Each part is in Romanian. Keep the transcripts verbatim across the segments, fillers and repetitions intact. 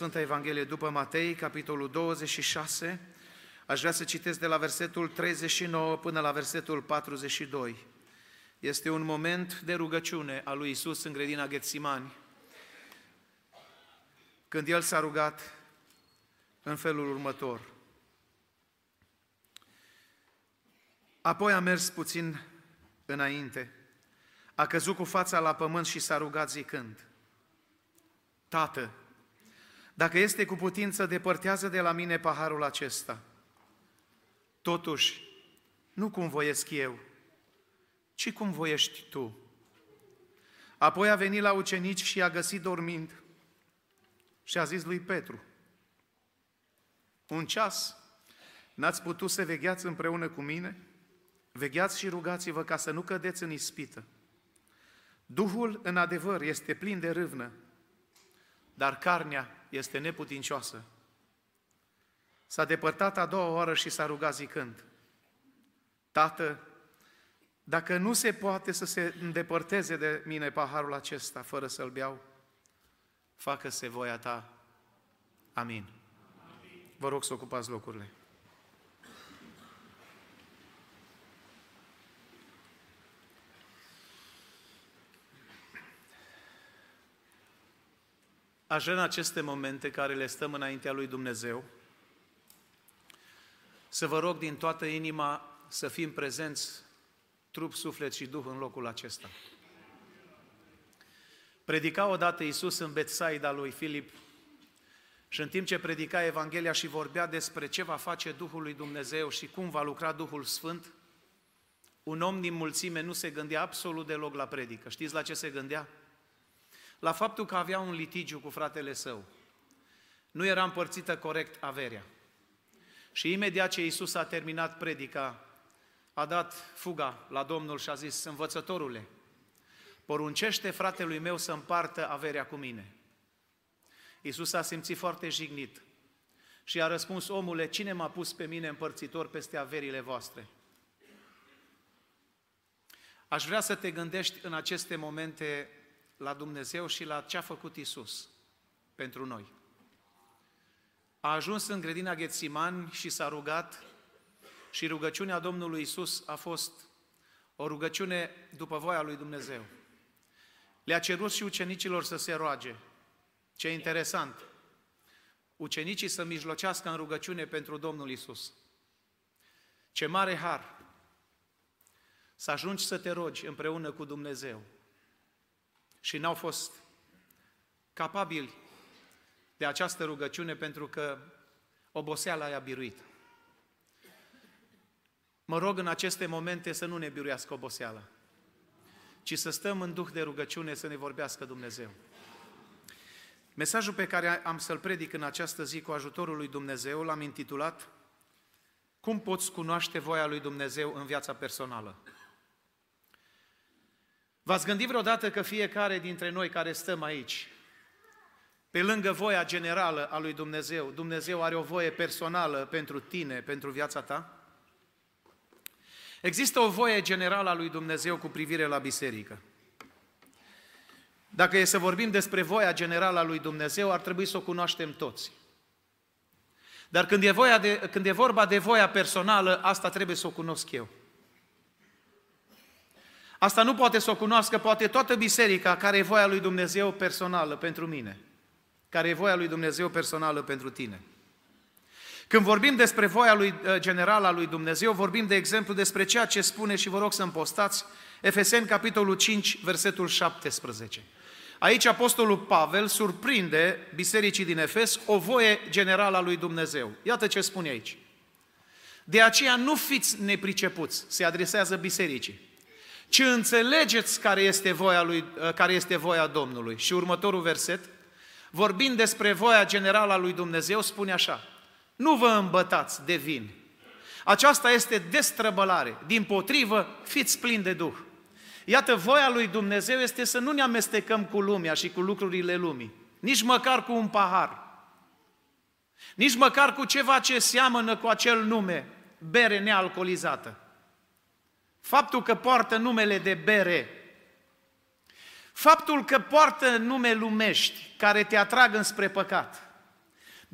Sfânta Evanghelie după Matei, capitolul douăzeci și șase, aș vrea să citesc de la versetul treizeci și nouă până la versetul patruzeci și doi. Este un moment de rugăciune a lui Iisus în grădina Ghetsimani, când El s-a rugat în felul următor. Apoi a mers puțin înainte, a căzut cu fața la pământ și s-a rugat zicând: Tată, dacă este cu putință, depărtează de la mine paharul acesta. Totuși, nu cum voiesc eu, ci cum voiești Tu. Apoi a venit la ucenici și i-a găsit dormind și a zis lui Petru: Un ceas n-ați putut să vegheați împreună cu mine? Vegheați și rugați-vă ca să nu cădeți în ispită. Duhul, în adevăr, este plin de râvnă, dar carnea este neputincioasă. S-a depărtat a doua oară și s-a rugat zicând: Tată, dacă nu se poate să se îndepărteze de mine paharul acesta fără să-l beau, facă-se voia Ta. Amin. Amin. Vă rog să ocupați locurile. Aș vrea în aceste momente care le stăm înaintea lui Dumnezeu să vă rog din toată inima să fim prezenți trup, suflet și duh în locul acesta. Predica odată Iisus în Betsaida lui Filip și în timp ce predica Evanghelia și vorbea despre ce va face Duhul lui Dumnezeu și cum va lucra Duhul Sfânt, un om din mulțime nu se gândea absolut deloc la predică. Știți la ce se gândea? La faptul că avea un litigiu cu fratele său. Nu era împărțită corect averea. Și imediat ce Iisus a terminat predica, a dat fuga la Domnul și a zis: Învățătorule, poruncește fratelui meu să împartă averea cu mine. Iisus s-a simțit foarte jignit și a răspuns: Omule, cine m-a pus pe mine împărțitor peste averile voastre? Aș vrea să te gândești în aceste momente la Dumnezeu și la ce a făcut Iisus pentru noi. A ajuns în grădina Ghetsimani și s-a rugat și rugăciunea Domnului Iisus a fost o rugăciune după voia lui Dumnezeu. Le-a cerut și ucenicilor să se roage. Ce interesant! Ucenicii să mijlocească în rugăciune pentru Domnul Iisus. Ce mare har! Să ajungi să te rogi împreună cu Dumnezeu. Și n-au fost capabili de această rugăciune pentru că oboseala i-a biruit. Mă rog în aceste momente să nu ne biruiască oboseala, ci să stăm în duh de rugăciune să ne vorbească Dumnezeu. Mesajul pe care am să-l predic în această zi cu ajutorul lui Dumnezeu l-am intitulat Cum poți cunoaște voia lui Dumnezeu în viața personală? V-ați gândit vreodată că fiecare dintre noi care stăm aici, pe lângă voia generală a lui Dumnezeu, Dumnezeu are o voie personală pentru tine, pentru viața ta? Există o voie generală a lui Dumnezeu cu privire la biserică. Dacă e să vorbim despre voia generală a lui Dumnezeu, ar trebui să o cunoaștem toți. Dar când e, voia de, când e vorba de voia personală, asta trebuie să o cunosc eu. Asta nu poate să o cunoască, poate toată biserica, care e voia lui Dumnezeu personală pentru mine, care e voia lui Dumnezeu personală pentru tine. Când vorbim despre voia lui, generală a lui Dumnezeu, vorbim de exemplu despre ceea ce spune, și vă rog să-mi postați, Efesen, capitolul cinci, versetul șaptesprezece. Aici Apostolul Pavel surprinde bisericii din Efes o voie generală a lui Dumnezeu. Iată ce spune aici. De aceea nu fiți nepricepuți, se adresează bisericii, ci înțelegeți care este voia lui, care este voia Domnului. Și următorul verset, vorbind despre voia generală a lui Dumnezeu, spune așa: Nu vă îmbătați de vin. Aceasta este destrăbălare. Dimpotrivă, fiți plini de Duh. Iată, voia lui Dumnezeu este să nu ne amestecăm cu lumea și cu lucrurile lumii. Nici măcar cu un pahar. Nici măcar cu ceva ce seamănă cu acel nume, bere nealcoolizată. Faptul că poartă numele de bere, faptul că poartă nume lumești care te atrag înspre păcat,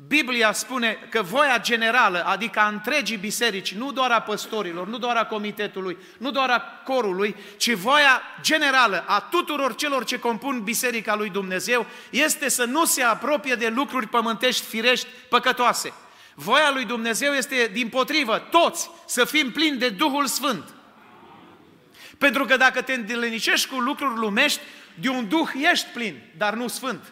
Biblia spune că voia generală, adică a întregii biserici, nu doar a păstorilor, nu doar a comitetului, nu doar a corului, ci voia generală a tuturor celor ce compun Biserica lui Dumnezeu, este să nu se apropie de lucruri pământești, firești, păcătoase. Voia lui Dumnezeu este, dimpotrivă, toți să fim plini de Duhul Sfânt. Pentru că dacă te îndelenicești cu lucruri lumești, de un duh ești plin, dar nu sfânt.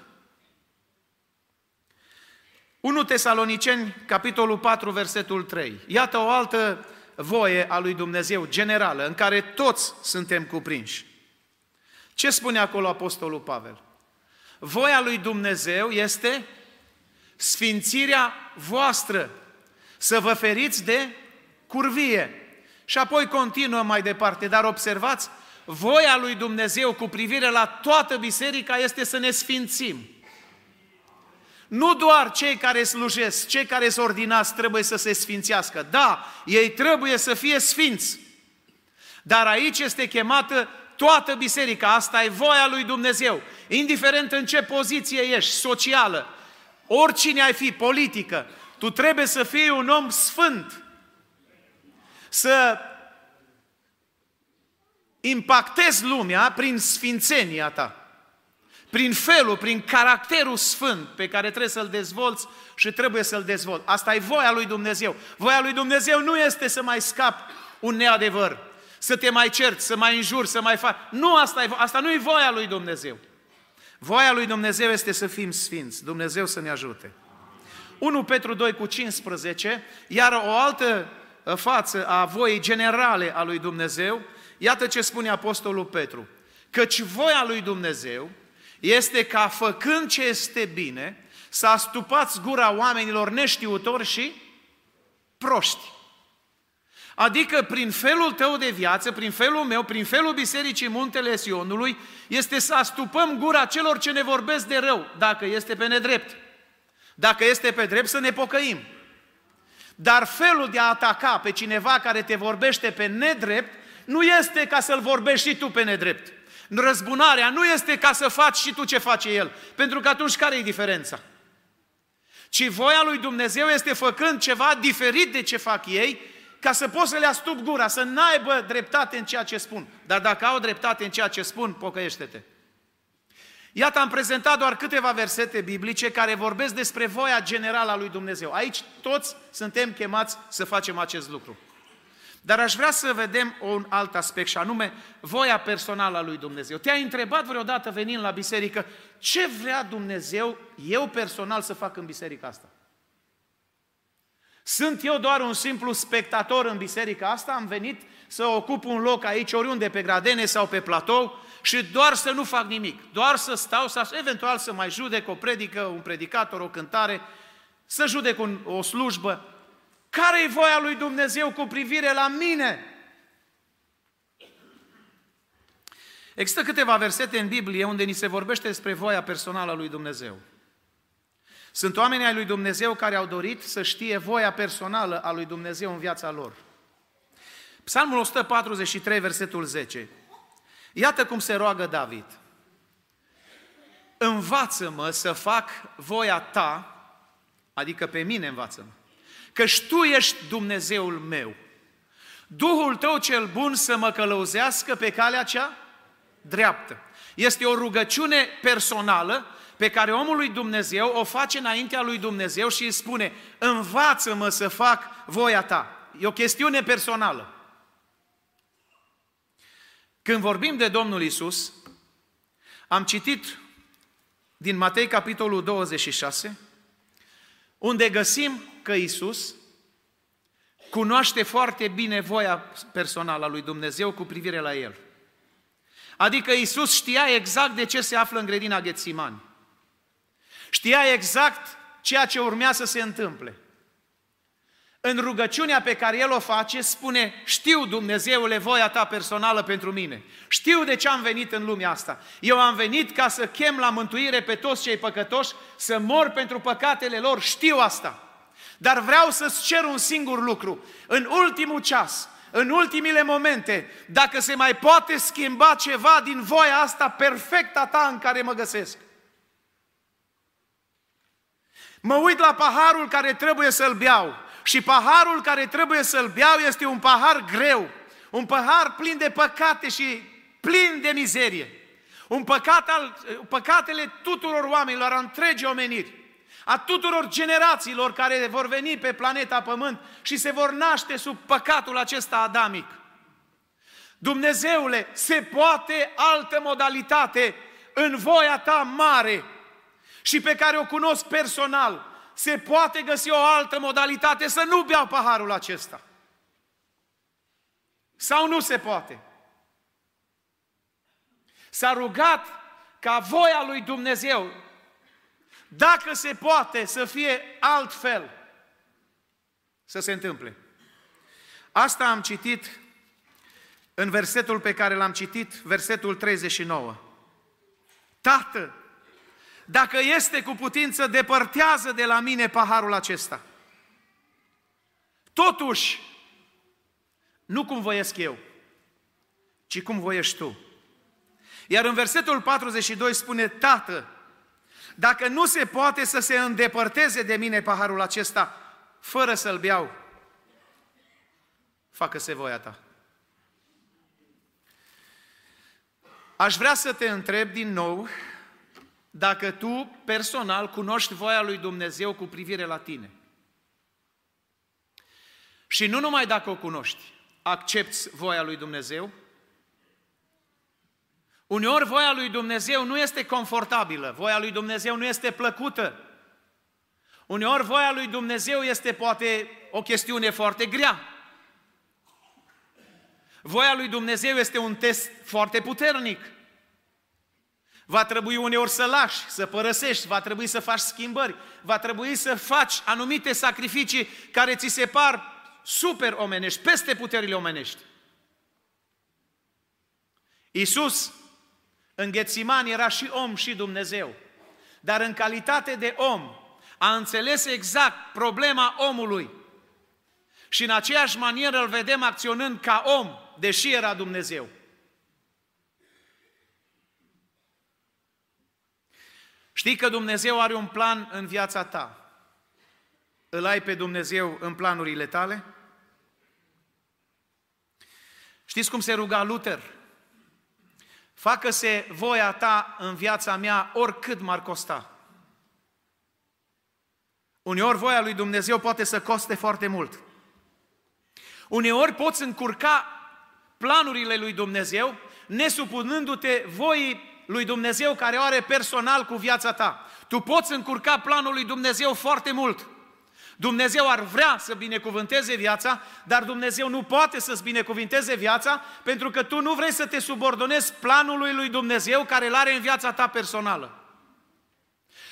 întâi Tesaloniceni, capitolul patru, versetul trei. Iată o altă voie a lui Dumnezeu, generală, în care toți suntem cuprinși. Ce spune acolo apostolul Pavel? Voia lui Dumnezeu este sfințirea voastră, să vă feriți de curvie. Și apoi continuă mai departe, dar observați, voia lui Dumnezeu cu privire la toată biserica este să ne sfințim. Nu doar cei care slujesc, cei care sunt ordinați trebuie să se sfințească. Da, ei trebuie să fie sfinți. Dar aici este chemată toată biserica. Asta e voia lui Dumnezeu. Indiferent în ce poziție ești, socială, oricine ai fi, politică, tu trebuie să fii un om sfânt. Să impactezi lumea prin sfințenia ta. Prin felul, prin caracterul sfânt pe care trebuie să-l dezvolți și trebuie să-l dezvolți. Asta e voia lui Dumnezeu. Voia lui Dumnezeu nu este să mai scapi un neadevăr, să te mai cerți, să mai înjuri, să mai faci. Nu, asta e, asta nu e voia lui Dumnezeu. Voia lui Dumnezeu este să fim sfinți. Dumnezeu să ne ajute. întâi Petru doi cu cincisprezece, iar o altă față a voiei generale a lui Dumnezeu, iată ce spune apostolul Petru. Căci voia lui Dumnezeu este ca, făcând ce este bine, să astupați gura oamenilor neștiutori și proști. Adică prin felul tău de viață, prin felul meu, prin felul Bisericii Muntele Sionului, este să astupăm gura celor ce ne vorbesc de rău, dacă este pe nedrept. Dacă este pe drept, să ne pocăim. Dar felul de a ataca pe cineva care te vorbește pe nedrept, nu este ca să-l vorbești și tu pe nedrept. Răzbunarea nu este ca să faci și tu ce face el. Pentru că atunci care e diferența? Ci voia lui Dumnezeu este, făcând ceva diferit de ce fac ei, ca să poți să le astup gura, să n-aibă dreptate în ceea ce spun. Dar dacă au dreptate în ceea ce spun, pocăiește-te. Iată, am prezentat doar câteva versete biblice care vorbesc despre voia generală a lui Dumnezeu. Aici toți suntem chemați să facem acest lucru. Dar aș vrea să vedem un alt aspect, și anume voia personală a lui Dumnezeu. Te-ai întrebat vreodată, venind la biserică, ce vrea Dumnezeu eu personal să fac în biserica asta? Sunt eu doar un simplu spectator în biserica asta? Am venit să ocup un loc aici, oriunde, pe gradene sau pe platou, și doar să nu fac nimic, doar să stau, sau eventual să mai judec o predică, un predicator, o cântare, să judec un, o slujbă. Care-i voia lui Dumnezeu cu privire la mine? Există câteva versete în Biblie unde ni se vorbește despre voia personală a lui Dumnezeu. Sunt oamenii ai lui Dumnezeu care au dorit să știe voia personală a lui Dumnezeu în viața lor. Psalmul o sută patruzeci și trei, versetul zece. Iată cum se roagă David. Învață-mă să fac voia ta, adică pe mine învață-mă, căci tu ești Dumnezeul meu. Duhul tău cel bun să mă călăuzească pe calea cea dreaptă. Este o rugăciune personală pe care omul lui Dumnezeu o face înaintea lui Dumnezeu și îi spune: învață-mă să fac voia ta. E o chestiune personală. Când vorbim de Domnul Iisus, am citit din Matei capitolul douăzeci și șase, unde găsim că Iisus cunoaște foarte bine voia personală a lui Dumnezeu cu privire la el. Adică Iisus știa exact de ce se află în grădina Ghetsimani. Știa exact ceea ce urmea să se întâmple. În rugăciunea pe care el o face, spune: știu, Dumnezeule, voia ta personală pentru mine. Știu de ce am venit în lumea asta. Eu am venit ca să chem la mântuire pe toți cei păcătoși, să mor pentru păcatele lor, știu asta. Dar vreau să-ți cer un singur lucru. În ultimul ceas, în ultimile momente, dacă se mai poate schimba ceva din voia asta perfectă a ta în care mă găsesc. Mă uit la paharul care trebuie să-l beau. Și paharul care trebuie să-l beau este un pahar greu. Un pahar plin de păcate și plin de mizerie. Un păcat al, păcatele tuturor oamenilor, a întregii omeniri. A tuturor generațiilor care vor veni pe planeta Pământ și se vor naște sub păcatul acesta adamic. Dumnezeule, se poate altă modalitate în voia ta mare și pe care o cunosc personal. Se poate găsi o altă modalitate să nu beau paharul acesta. Sau nu se poate? S-a rugat ca voia lui Dumnezeu, dacă se poate să fie altfel, să se întâmple. Asta am citit în versetul pe care l-am citit, versetul treizeci și nouă. Tată, dacă este cu putință, depărtează de la mine paharul acesta. Totuși, nu cum voiesc eu, ci cum voiești tu. Iar în versetul patruzeci și doi spune, Tată, dacă nu se poate să se îndepărteze de mine paharul acesta, fără să-l beau, facă-se voia ta. Aș vrea să te întreb din nou dacă tu, personal, cunoști voia lui Dumnezeu cu privire la tine. Și nu numai dacă o cunoști, accepți voia lui Dumnezeu. Uneori voia lui Dumnezeu nu este confortabilă, voia lui Dumnezeu nu este plăcută. Uneori voia lui Dumnezeu este poate o chestiune foarte grea. Voia lui Dumnezeu este un test foarte puternic. Va trebui uneori să lași, să părăsești, va trebui să faci schimbări, va trebui să faci anumite sacrificii care ți se par super omenești, peste puterile omenești. Iisus în Ghetsimani era și om și Dumnezeu, dar în calitate de om a înțeles exact problema omului și în aceeași manieră îl vedem acționând ca om, deși era Dumnezeu. Știi că Dumnezeu are un plan în viața ta. Îl ai pe Dumnezeu în planurile tale? Știți cum se ruga Luther? Facă-se voia ta în viața mea oricât m-ar costa. Uneori voia lui Dumnezeu poate să coste foarte mult. Uneori poți încurca planurile lui Dumnezeu nesupunându-te voii lui Dumnezeu care o are personal cu viața ta. Tu poți încurca planul lui Dumnezeu foarte mult. Dumnezeu ar vrea să binecuvânteze viața, dar Dumnezeu nu poate să-ți binecuvânteze viața pentru că tu nu vrei să te subordonezi planului lui Dumnezeu care îl are în viața ta personală.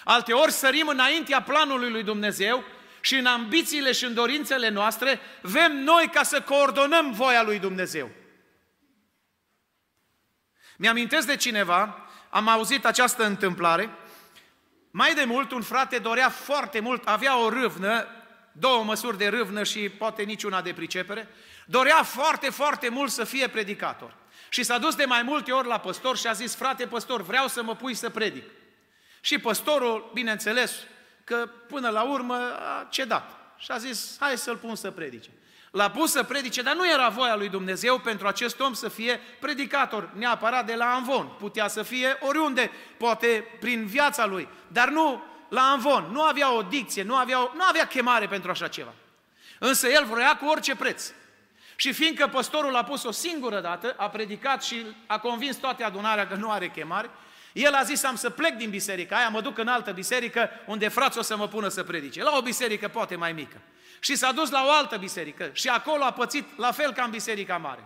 Alteori sărim înaintea planului lui Dumnezeu și în ambițiile și în dorințele noastre vrem noi ca să coordonăm voia lui Dumnezeu. Mi-amintesc de cineva, am auzit această întâmplare. Mai de mult un frate dorea foarte mult, avea o râvnă, două măsuri de râvnă și poate niciuna de pricepere, dorea foarte, foarte mult să fie predicator. Și s-a dus de mai multe ori la păstor și a zis, frate păstor, vreau să mă pui să predic. Și păstorul, bineînțeles, că până la urmă a cedat. Și a zis, hai să-l pun să predice. L-a pus să predice, dar nu era voia lui Dumnezeu pentru acest om să fie predicator, neapărat de la Anvon. Putea să fie oriunde, poate prin viața lui, dar nu la Anvon. Nu avea o dicție, nu avea, o, nu avea chemare pentru așa ceva. Însă el vroia cu orice preț. Și fiindcă păstorul l-a pus o singură dată, a predicat și a convins toată adunarea că nu are chemare, el a zis, am să plec din biserica aia, mă duc în altă biserică unde frații o să mă pună să predice. La o biserică poate mai mică. Și s-a dus la o altă biserică și acolo a pățit la fel ca în biserica mare.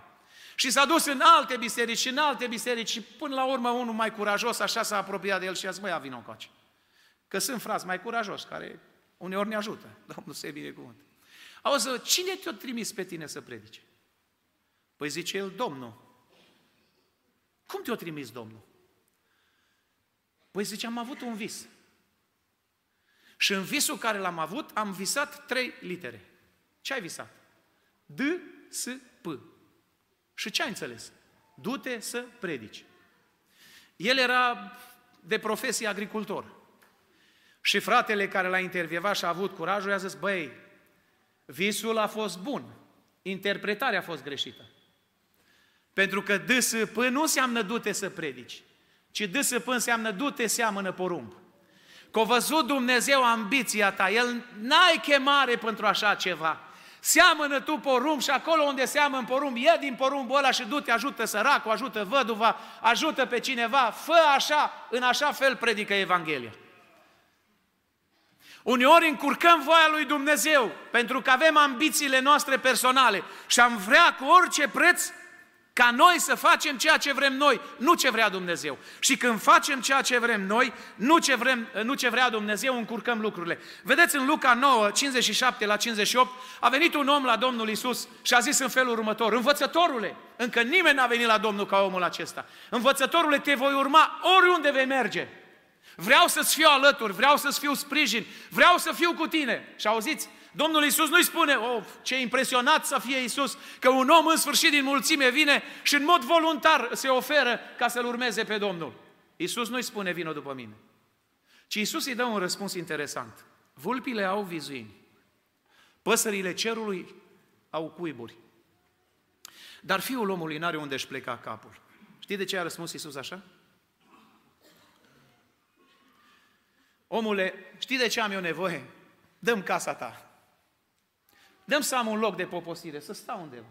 Și s-a dus în alte biserici și în alte biserici și până la urmă unul mai curajos așa s-a apropiat de el și a zis, măi, ia vină încoace. Că sunt frați mai curajoși care uneori ne ajută. Domnul să-i binecuvânt. Auzi, cine te-a trimis pe tine să predice? Păi zice el, Domnul. Cum te-a trimis Domnul? Păi zice, am avut un vis. Și în visul care l-am avut, am visat trei litere. Ce ai visat? D, S, P. Și ce ai înțeles? Du-te să predici. El era de profesie agricultor. Și fratele care l-a intervievat și a avut curajul i-a zis, băi, visul a fost bun, interpretarea a fost greșită. Pentru că D S P nu înseamnă du-te să predici, ci D S P înseamnă du-te seamănă porumb. Că a văzut Dumnezeu ambiția ta, El n-ai chemare pentru așa ceva. Seamănă tu porumb și acolo unde seamănă porumb, ia din porumbul ăla și du-te, ajută săracul, ajută văduva, ajută pe cineva, fă așa, în așa fel predică Evanghelia. Uneori încurcăm voia lui Dumnezeu, pentru că avem ambițiile noastre personale și am vrea cu orice preț ca noi să facem ceea ce vrem noi, nu ce vrea Dumnezeu. Și când facem ceea ce vrem noi, nu ce, vrem, nu ce vrea Dumnezeu, încurcăm lucrurile. Vedeți în Luca nouă, cincizeci și șapte la cincizeci și opt, a venit un om la Domnul Iisus și a zis în felul următor, învățătorule, încă nimeni n-a venit la Domnul ca omul acesta, învățătorule, te voi urma oriunde vei merge. Vreau să-ți fiu alături, vreau să-ți fiu sprijin, vreau să fiu cu tine. Și auziți, Domnul Iisus nu-i spune, oh, ce impresionat să fie Iisus, că un om în sfârșit din mulțime vine și în mod voluntar se oferă ca să-L urmeze pe Domnul. Iisus nu-i spune, vino după mine. Ci Iisus îi dă un răspuns interesant. Vulpile au vizuini, păsările cerului au cuiburi, dar fiul omului n-are unde își pleca capul. Știi de ce a răspuns Iisus așa? Omule, știi de ce am eu nevoie? Dă-mi casa ta. Dă-mi să am un loc de poposire, să stau undeva.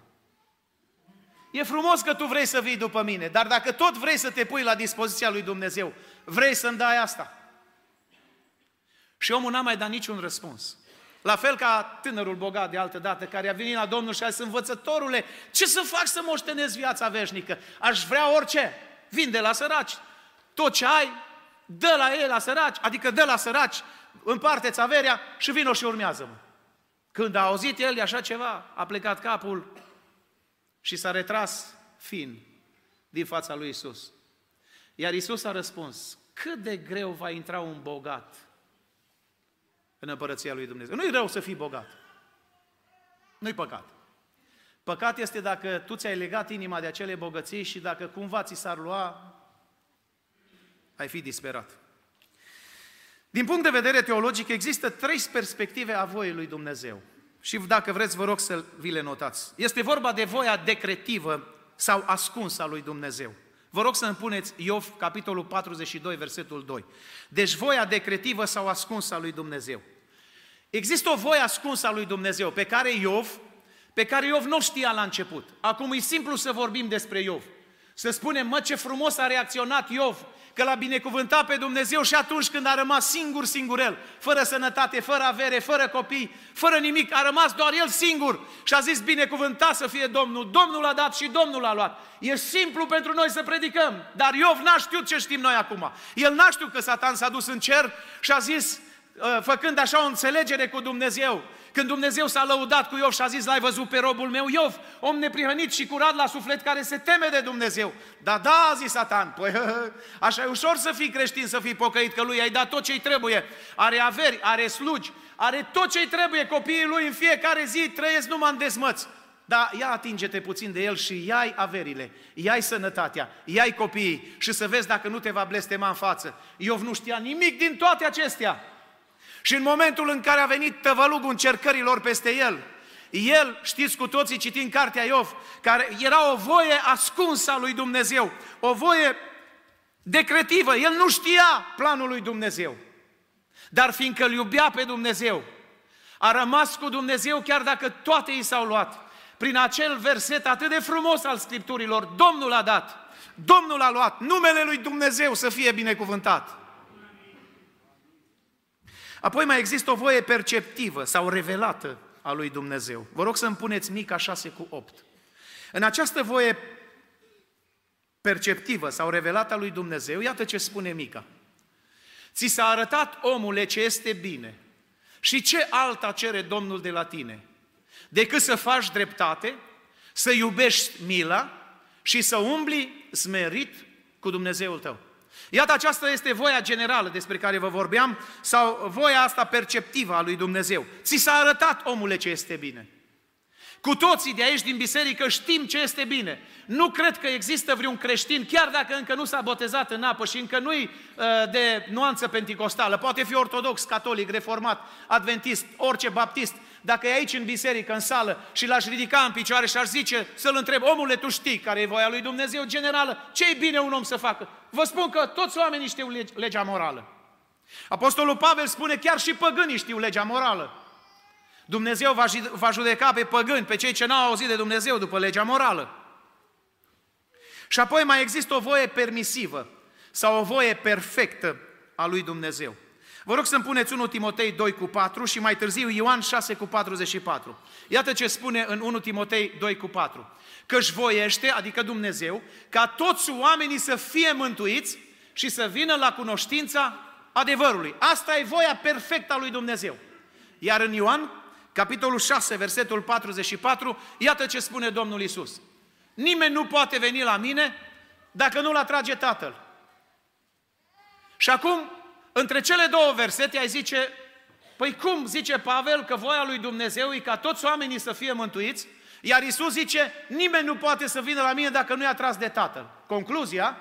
E frumos că tu vrei să vii după mine, dar dacă tot vrei să te pui la dispoziția lui Dumnezeu, vrei să-mi dai asta? Și omul n-a mai dat niciun răspuns. La fel ca tânărul bogat de altă dată, care a venit la Domnul și a zis, învățătorule, ce să fac să moștenesc viața veșnică? Aș vrea orice. Vinde la săraci. Tot ce ai, dă la ei la săraci, adică dă la săraci, împarte-ți averea și vino și urmează-mă. Când a auzit el așa ceva, a plecat capul și s-a retras fin din fața lui Iisus. Iar Iisus a răspuns, cât de greu va intra un bogat în împărăția lui Dumnezeu. Nu-i rău să fii bogat. Nu-i păcat. Păcat este dacă tu ți-ai legat inima de acele bogății și dacă cumva ți s-ar lua, ai fi disperat. Din punct de vedere teologic, există trei perspective a voii lui Dumnezeu. Și dacă vreți, vă rog să vi le notați. Este vorba de voia decretivă sau ascunsă a lui Dumnezeu. Vă rog să îmi puneți Iov, capitolul patruzeci și doi, versetul doi. Deci voia decretivă sau ascunsă a lui Dumnezeu. Există o voie ascunsă a lui Dumnezeu pe care Iov, pe care Iov nu știa la început. Acum e simplu să vorbim despre Iov. Să spunem, mă, ce frumos a reacționat Iov, că l-a binecuvântat pe Dumnezeu și atunci când a rămas singur, singurel, fără sănătate, fără avere, fără copii, fără nimic, a rămas doar el singur și a zis, binecuvântat să fie Domnul, Domnul a dat și Domnul a luat. E simplu pentru noi să predicăm, dar Iov n-a știut ce știm noi acum. El n-a știut că Satan s-a dus în cer și a zis, făcând așa o înțelegere cu Dumnezeu, când Dumnezeu s-a lăudat cu Iov și a zis, l-ai văzut pe robul meu Iov, om neprihănit și curat la suflet, care se teme de Dumnezeu. Da, da, a zis Satan, păi, așa e ușor să fii creștin, să fii pocăit, că lui ai dat tot ce-i trebuie. Are averi, are slugi, are tot ce-i trebuie, copiii lui în fiecare zi trăiesc numai în dezmăți. Dar ia atinge-te puțin de el și ia-i averile, ia-i sănătatea, ia-i copiii și să vezi dacă nu te va blestema în față. Iov nu știa nimic din toate acestea. Și în momentul în care a venit tăvălugul încercărilor peste el, el, știți cu toții, citind cartea Iov, care era o voie ascunsă a lui Dumnezeu, o voie decretivă, el nu știa planul lui Dumnezeu. Dar fiindcă îl iubea pe Dumnezeu, a rămas cu Dumnezeu chiar dacă toate i s-au luat. Prin acel verset atât de frumos al Scripturilor, Domnul a dat, Domnul a luat, numele lui Dumnezeu să fie binecuvântat. Apoi mai există o voie perceptivă sau revelată a lui Dumnezeu. Vă rog să-mi puneți Mica șase cu opt. În această voie perceptivă sau revelată a lui Dumnezeu, iată ce spune Mica. Ți s-a arătat, omule, ce este bine și ce alta cere Domnul de la tine, decât să faci dreptate, să iubești mila și să umbli smerit cu Dumnezeul tău. Iată, aceasta este voia generală despre care vă vorbeam, sau voia asta perceptivă a lui Dumnezeu. Ți s-a arătat, omule, ce este bine. Cu toții de aici din biserică știm ce este bine. Nu cred că există vreun creștin, chiar dacă încă nu s-a botezat în apă și încă nu-i de nuanță penticostală, poate fi ortodox, catolic, reformat, adventist, orice baptist, dacă e aici în biserică, în sală, și l-aș ridica în picioare și aș zice, să-l întreb, omule, tu știi care e voia lui Dumnezeu generală? Ce e bine un om să facă? Vă spun că toți oamenii știu legea morală. Apostolul Pavel spune, chiar și păgânii știu legea morală. Dumnezeu va judeca pe păgâni, pe cei ce n-au auzit de Dumnezeu după legea morală. Și apoi mai există o voie permisivă sau o voie perfectă a lui Dumnezeu. Vă rog să-mi puneți unu Timotei doi cu patru și mai târziu Ioan șase cu patruzeci și patru. Iată ce spune în unu Timotei doi cu patru. Că-și voiește, adică Dumnezeu, ca toți oamenii să fie mântuiți și să vină la cunoștința adevărului. Asta e voia perfectă a lui Dumnezeu. Iar în Ioan, capitolul șase, versetul patruzeci și patru, iată ce spune Domnul Iisus. Nimeni nu poate veni la mine dacă nu-L atrage Tatăl. Și acum, între cele două versete, ai zice, păi cum zice Pavel că voia lui Dumnezeu e ca toți oamenii să fie mântuiți, iar Iisus zice, nimeni nu poate să vină la mine dacă nu-i atras de Tatăl. Concluzia,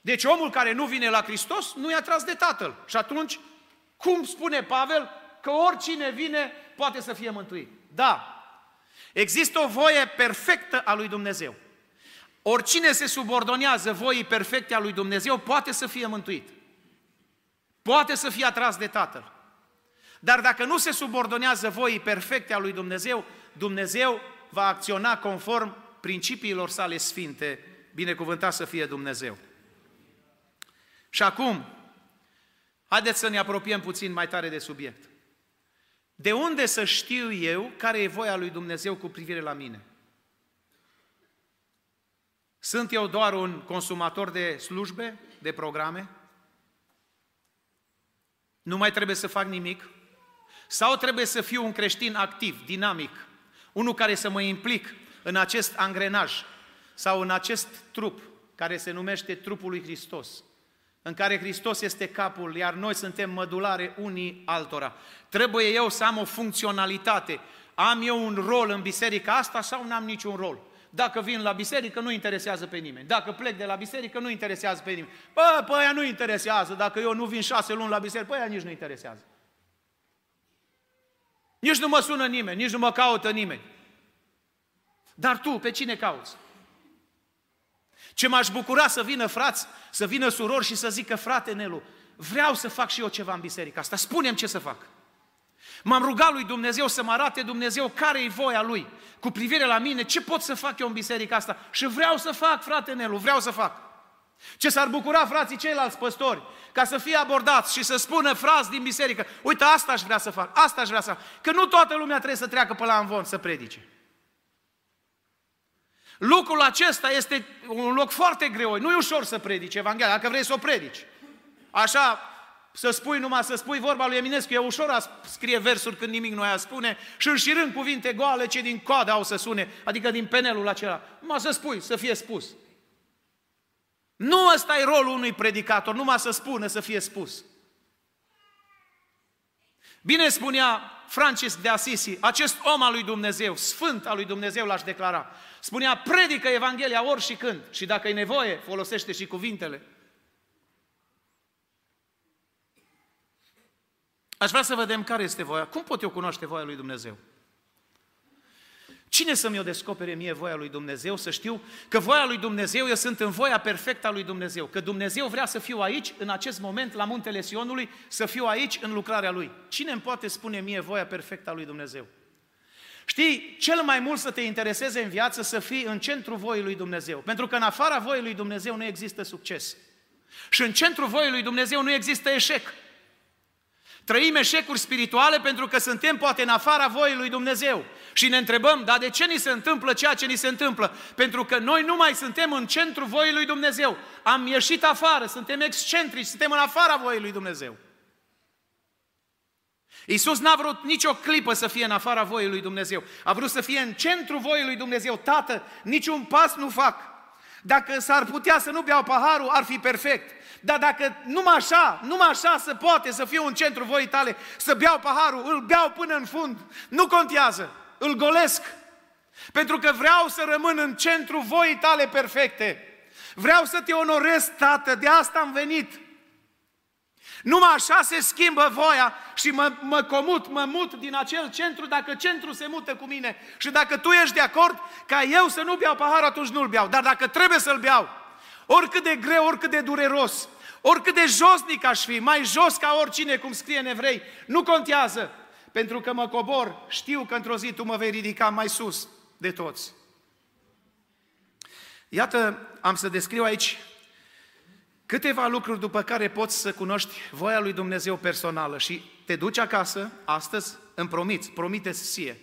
deci omul care nu vine la Hristos nu-i atras de Tatăl. Și atunci, cum spune Pavel că oricine vine poate să fie mântuit? Da. Există o voie perfectă a lui Dumnezeu. Oricine se subordonează voii perfecte a lui Dumnezeu poate să fie mântuit. Poate să fie atras de Tatăl. Dar dacă nu se subordonează voii perfecte a lui Dumnezeu, Dumnezeu va acționa conform principiilor sale sfinte. Binecuvântat să fie Dumnezeu. Și acum, haideți să ne apropiem puțin mai tare de subiect. De unde să știu eu care e voia lui Dumnezeu cu privire la mine? Sunt eu doar un consumator de slujbe, de programe? Nu mai trebuie să fac nimic? Sau trebuie să fiu un creștin activ, dinamic, unul care să mă implic în acest angrenaj sau în acest trup care se numește trupul lui Hristos, în care Hristos este capul, iar noi suntem mădulare unii altora. Trebuie eu să am o funcționalitate. Am eu un rol în biserica asta sau n-am niciun rol? Dacă vin la biserică, nu interesează pe nimeni. Dacă plec de la biserică, nu interesează pe nimeni. Bă, pe aia nu interesează. Dacă eu nu vin șase luni la biserică, pe aia nici nu interesează. Nici nu mă sună nimeni, nici nu mă caută nimeni. Dar tu, pe cine cauți? Ce m-aș bucura să vină frați, să vină surori și să zică, frate Nelu, vreau să fac și eu ceva în biserica asta, spune-mi ce să fac. M-am rugat lui Dumnezeu să mă arate Dumnezeu care e voia Lui cu privire la mine, ce pot să fac eu în biserica asta și vreau să fac, frate Nelu, vreau să fac. Ce s-ar bucura frații ceilalți păstori ca să fie abordați și să spună frați din biserică, uite, asta aș vrea să fac, asta aș vrea să fac, că nu toată lumea trebuie să treacă pe la amvon să predice. Lucrul acesta este un loc foarte greu, nu e ușor să predici Evanghelia, dacă vrei să o predici. Așa, să spui numai, să spui vorba lui Eminescu, e ușor a scrie versuri când nimic nu aia spune și înșirând cuvinte goale ce din coadă au să sune, adică din penelul acela. Numai să spui, să fie spus. Nu ăsta e rolul unui predicator, numai să spună, să fie spus. Bine spunea Francis de Assisi, acest om al lui Dumnezeu, sfânt al lui Dumnezeu l-aș declara. Spunea, predică Evanghelia ori și când și dacă e nevoie, folosește și cuvintele. Aș vrea să vedem care este voia. Cum pot eu cunoaște voia lui Dumnezeu? Cine să mi-o descopere mie voia lui Dumnezeu? Să știu că voia lui Dumnezeu, eu sunt în voia perfectă a lui Dumnezeu. Că Dumnezeu vrea să fiu aici, în acest moment, la Muntele Sionului, să fiu aici în lucrarea Lui. Cine îmi poate spune mie voia perfectă a lui Dumnezeu? Știi, cel mai mult să te intereseze în viață să fii în centrul voii lui Dumnezeu. Pentru că în afara voii lui Dumnezeu nu există succes. Și în centrul voii lui Dumnezeu nu există eșec. Trăim eșecuri spirituale pentru că suntem poate în afara voii lui Dumnezeu. Și ne întrebăm, dar de ce ni se întâmplă ceea ce ni se întâmplă? Pentru că noi nu mai suntem în centrul voii lui Dumnezeu. Am ieșit afară, suntem excentrici, suntem în afara voii lui Dumnezeu. Iisus n-a vrut nicio clipă să fie în afara voii lui Dumnezeu. A vrut să fie în centrul voii lui Dumnezeu. Tată, niciun pas nu fac. Dacă s-ar putea să nu beau paharul, ar fi perfect. Dar dacă numai așa, numai așa se poate să fiu în centrul voii Tale, să beau paharul, îl beau până în fund, nu contează, îl golesc. Pentru că vreau să rămân în centru voii tale perfecte. Vreau să te onorez, Tată, de asta am venit. Numai așa se schimbă voia și mă, mă comut, mă mut din acel centru, dacă centru se mută cu mine. Și dacă tu ești de acord ca eu să nu beau pahar, atunci nu-l beau. Dar dacă trebuie să-l beau, oricât de greu, oricât de dureros, oricât de josnic aș fi, mai jos ca oricine, cum scrie în Evrei, nu contează. Pentru că mă cobor, știu că într-o zi tu mă vei ridica mai sus de toți. Iată, am să descriu aici câteva lucruri după care poți să cunoști voia lui Dumnezeu personală și te duci acasă, astăzi îmi promiți, promiteți sie.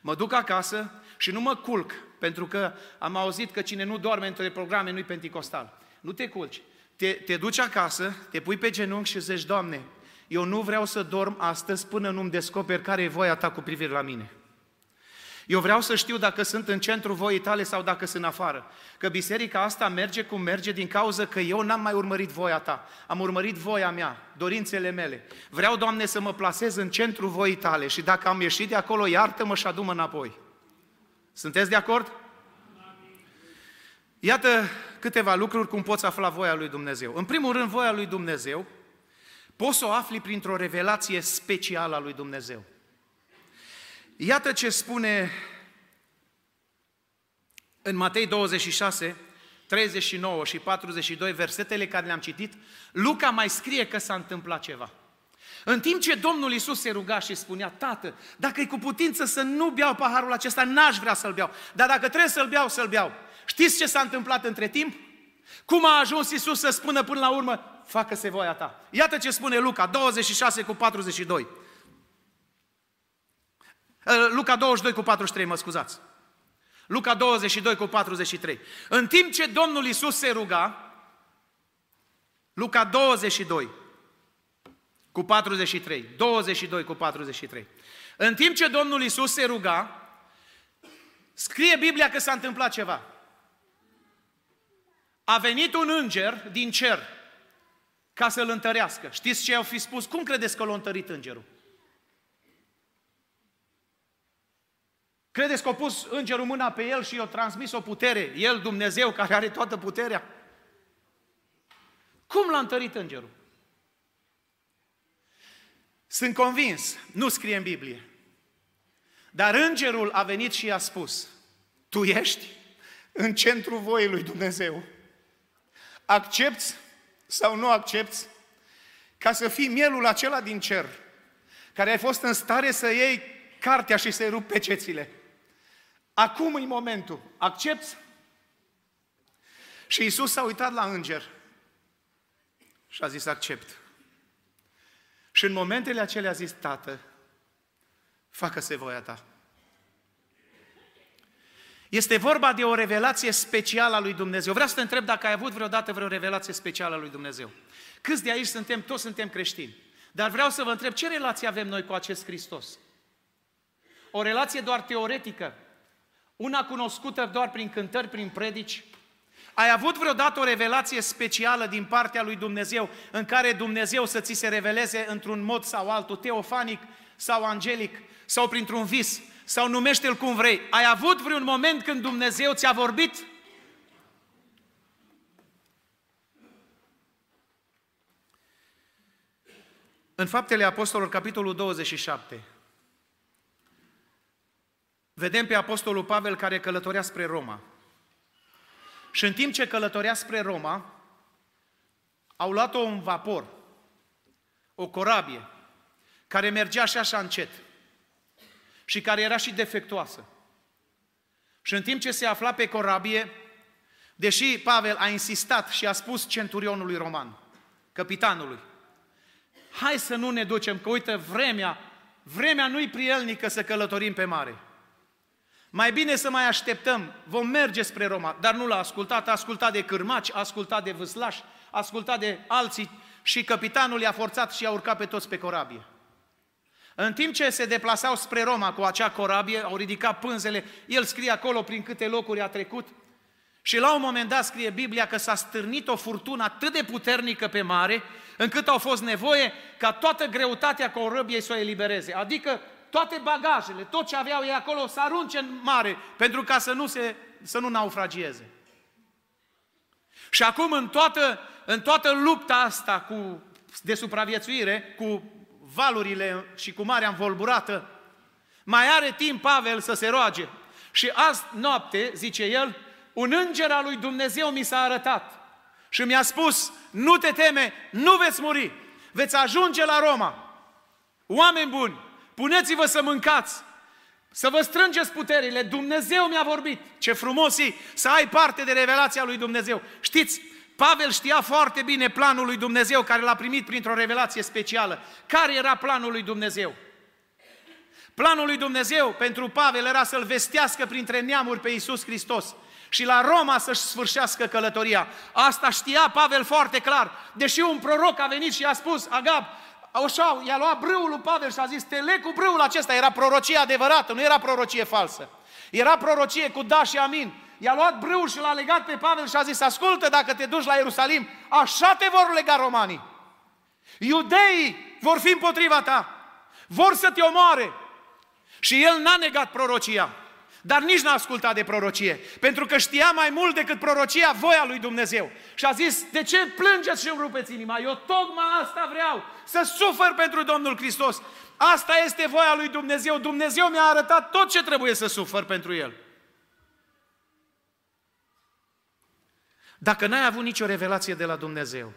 Mă duc acasă și nu mă culc, pentru că am auzit că cine nu doarme între programe nu-i penticostal. Nu te culci, te, te duci acasă, te pui pe genunchi și zici, Doamne, eu nu vreau să dorm astăzi până nu-mi descoperi care e voia Ta cu privire la mine. Eu vreau să știu dacă sunt în centru voii tale sau dacă sunt afară. Că biserica asta merge cum merge din cauza că eu n-am mai urmărit voia ta. Am urmărit voia mea, dorințele mele. Vreau, Doamne, să mă plasez în centru voii tale și dacă am ieșit de acolo, iartă-mă și adu-mă înapoi. Sunteți de acord? Iată câteva lucruri cum poți afla voia lui Dumnezeu. În primul rând, voia lui Dumnezeu poți să o afli printr-o revelație specială a lui Dumnezeu. Iată ce spune în Matei douăzeci și șase, treizeci și nouă și patruzeci și doi, versetele care le-am citit, Luca mai scrie că s-a întâmplat ceva. În timp ce Domnul Iisus se ruga și spunea, Tată, dacă e cu putință să nu beau paharul acesta, n-aș vrea să-l beau, dar dacă trebuie să-l beau, să-l beau. Știți ce s-a întâmplat între timp? Cum a ajuns Iisus să spună până la urmă, facă-se voia ta. Iată ce spune Luca douăzeci și șase cu patruzeci și doi. Luca douăzeci și doi cu patruzeci și trei, mă scuzați. Luca douăzeci și doi cu patruzeci și trei. În timp ce Domnul Iisus se ruga, Luca douăzeci și doi cu patruzeci și trei, douăzeci și doi cu patruzeci și trei. În timp ce Domnul Iisus se ruga, scrie Biblia că s-a întâmplat ceva. A venit un înger din cer ca să-l întărească. Știți ce au fi spus? Cum credeți că l-a întărit îngerul? Credeți că a pus îngerul mâna pe el și i-a transmis o putere? El, Dumnezeu, care are toată puterea. Cum l-a întărit îngerul? Sunt convins, nu scrie în Biblie. Dar îngerul a venit și i-a spus, tu ești în centrul voii lui Dumnezeu. Accepți sau nu accepți ca să fii mielul acela din cer, care ai fost în stare să iei cartea și să-i rup pecețile. Acum e momentul. Accepți? Și Iisus s-a uitat la înger și a zis, accept. Și în momentele acelea a zis, Tată, facă-se voia ta. Este vorba de o revelație specială a lui Dumnezeu. Vreau să te întreb dacă ai avut vreodată vreo revelație specială a lui Dumnezeu. Câți de aici suntem, toți suntem creștini. Dar vreau să vă întreb, ce relație avem noi cu acest Hristos? O relație doar teoretică, una cunoscută doar prin cântări, prin predici. Ai avut vreodată o revelație specială din partea lui Dumnezeu, în care Dumnezeu să ți se reveleze într-un mod sau altul, teofanic sau angelic, sau printr-un vis, sau numește-l cum vrei. Ai avut vreun moment când Dumnezeu ți-a vorbit? În Faptele Apostolilor, capitolul douăzeci și șapte, vedem pe Apostolul Pavel care călătorea spre Roma. Și în timp ce călătorea spre Roma, au luat-o un vapor, o corabie, care mergea și așa încet și care era și defectuoasă. Și în timp ce se afla pe corabie, deși Pavel a insistat și a spus centurionului roman, căpitanului, hai să nu ne ducem, că uite, vremea, vremea nu-i prielnică să călătorim pe mare. Mai bine să mai așteptăm, vom merge spre Roma, dar nu l-a ascultat, a ascultat de cârmaci, a ascultat de vâslași, a ascultat de alții și căpitanul i-a forțat și i-a urcat pe toți pe corabie. În timp ce se deplasau spre Roma cu acea corabie, au ridicat pânzele, el scrie acolo prin câte locuri a trecut și la un moment dat scrie Biblia că s-a stârnit o furtună atât de puternică pe mare, încât au fost nevoie ca toată greutatea corabiei să o elibereze, adică toate bagajele, tot ce aveau ei acolo, să arunce în mare, pentru ca să nu, se, să nu naufragieze. Și acum, în toată, în toată lupta asta cu, de supraviețuire, cu valurile și cu marea învolburată, mai are timp Pavel să se roage. Și azi noapte, zice el, un înger al lui Dumnezeu mi s-a arătat și mi-a spus, nu te teme, nu veți muri, veți ajunge la Roma. Oameni buni, puneți-vă să mâncați, să vă strângeți puterile, Dumnezeu mi-a vorbit. Ce frumos e să ai parte de revelația lui Dumnezeu. Știți, Pavel știa foarte bine planul lui Dumnezeu care l-a primit printr-o revelație specială. Care era planul lui Dumnezeu? Planul lui Dumnezeu pentru Pavel era să-l vestească printre neamuri pe Iisus Hristos și la Roma să-și sfârșească călătoria. Asta știa Pavel foarte clar. Deși un proroc a venit și a spus, Agab, așa, i-a luat brâul lui Pavel și a zis, te leg cu brâul acesta. Era prorocie adevărată, nu era prorocie falsă. Era prorocie cu da și amin. I-a luat brâul și l-a legat pe Pavel și a zis, ascultă, dacă te duci la Ierusalim, așa te vor lega romanii. Iudeii vor fi împotriva ta. Vor să te omoare. Și el n-a negat prorocia, dar nici n-a ascultat de prorocie, pentru că știa mai mult decât prorocia voia lui Dumnezeu. Și a zis, de ce plângeți și îmi rupeți inima? Eu tocmai asta vreau, să sufăr pentru Domnul Hristos. Asta este voia lui Dumnezeu. Dumnezeu mi-a arătat tot ce trebuie să sufăr pentru El. Dacă n-ai avut nicio revelație de la Dumnezeu,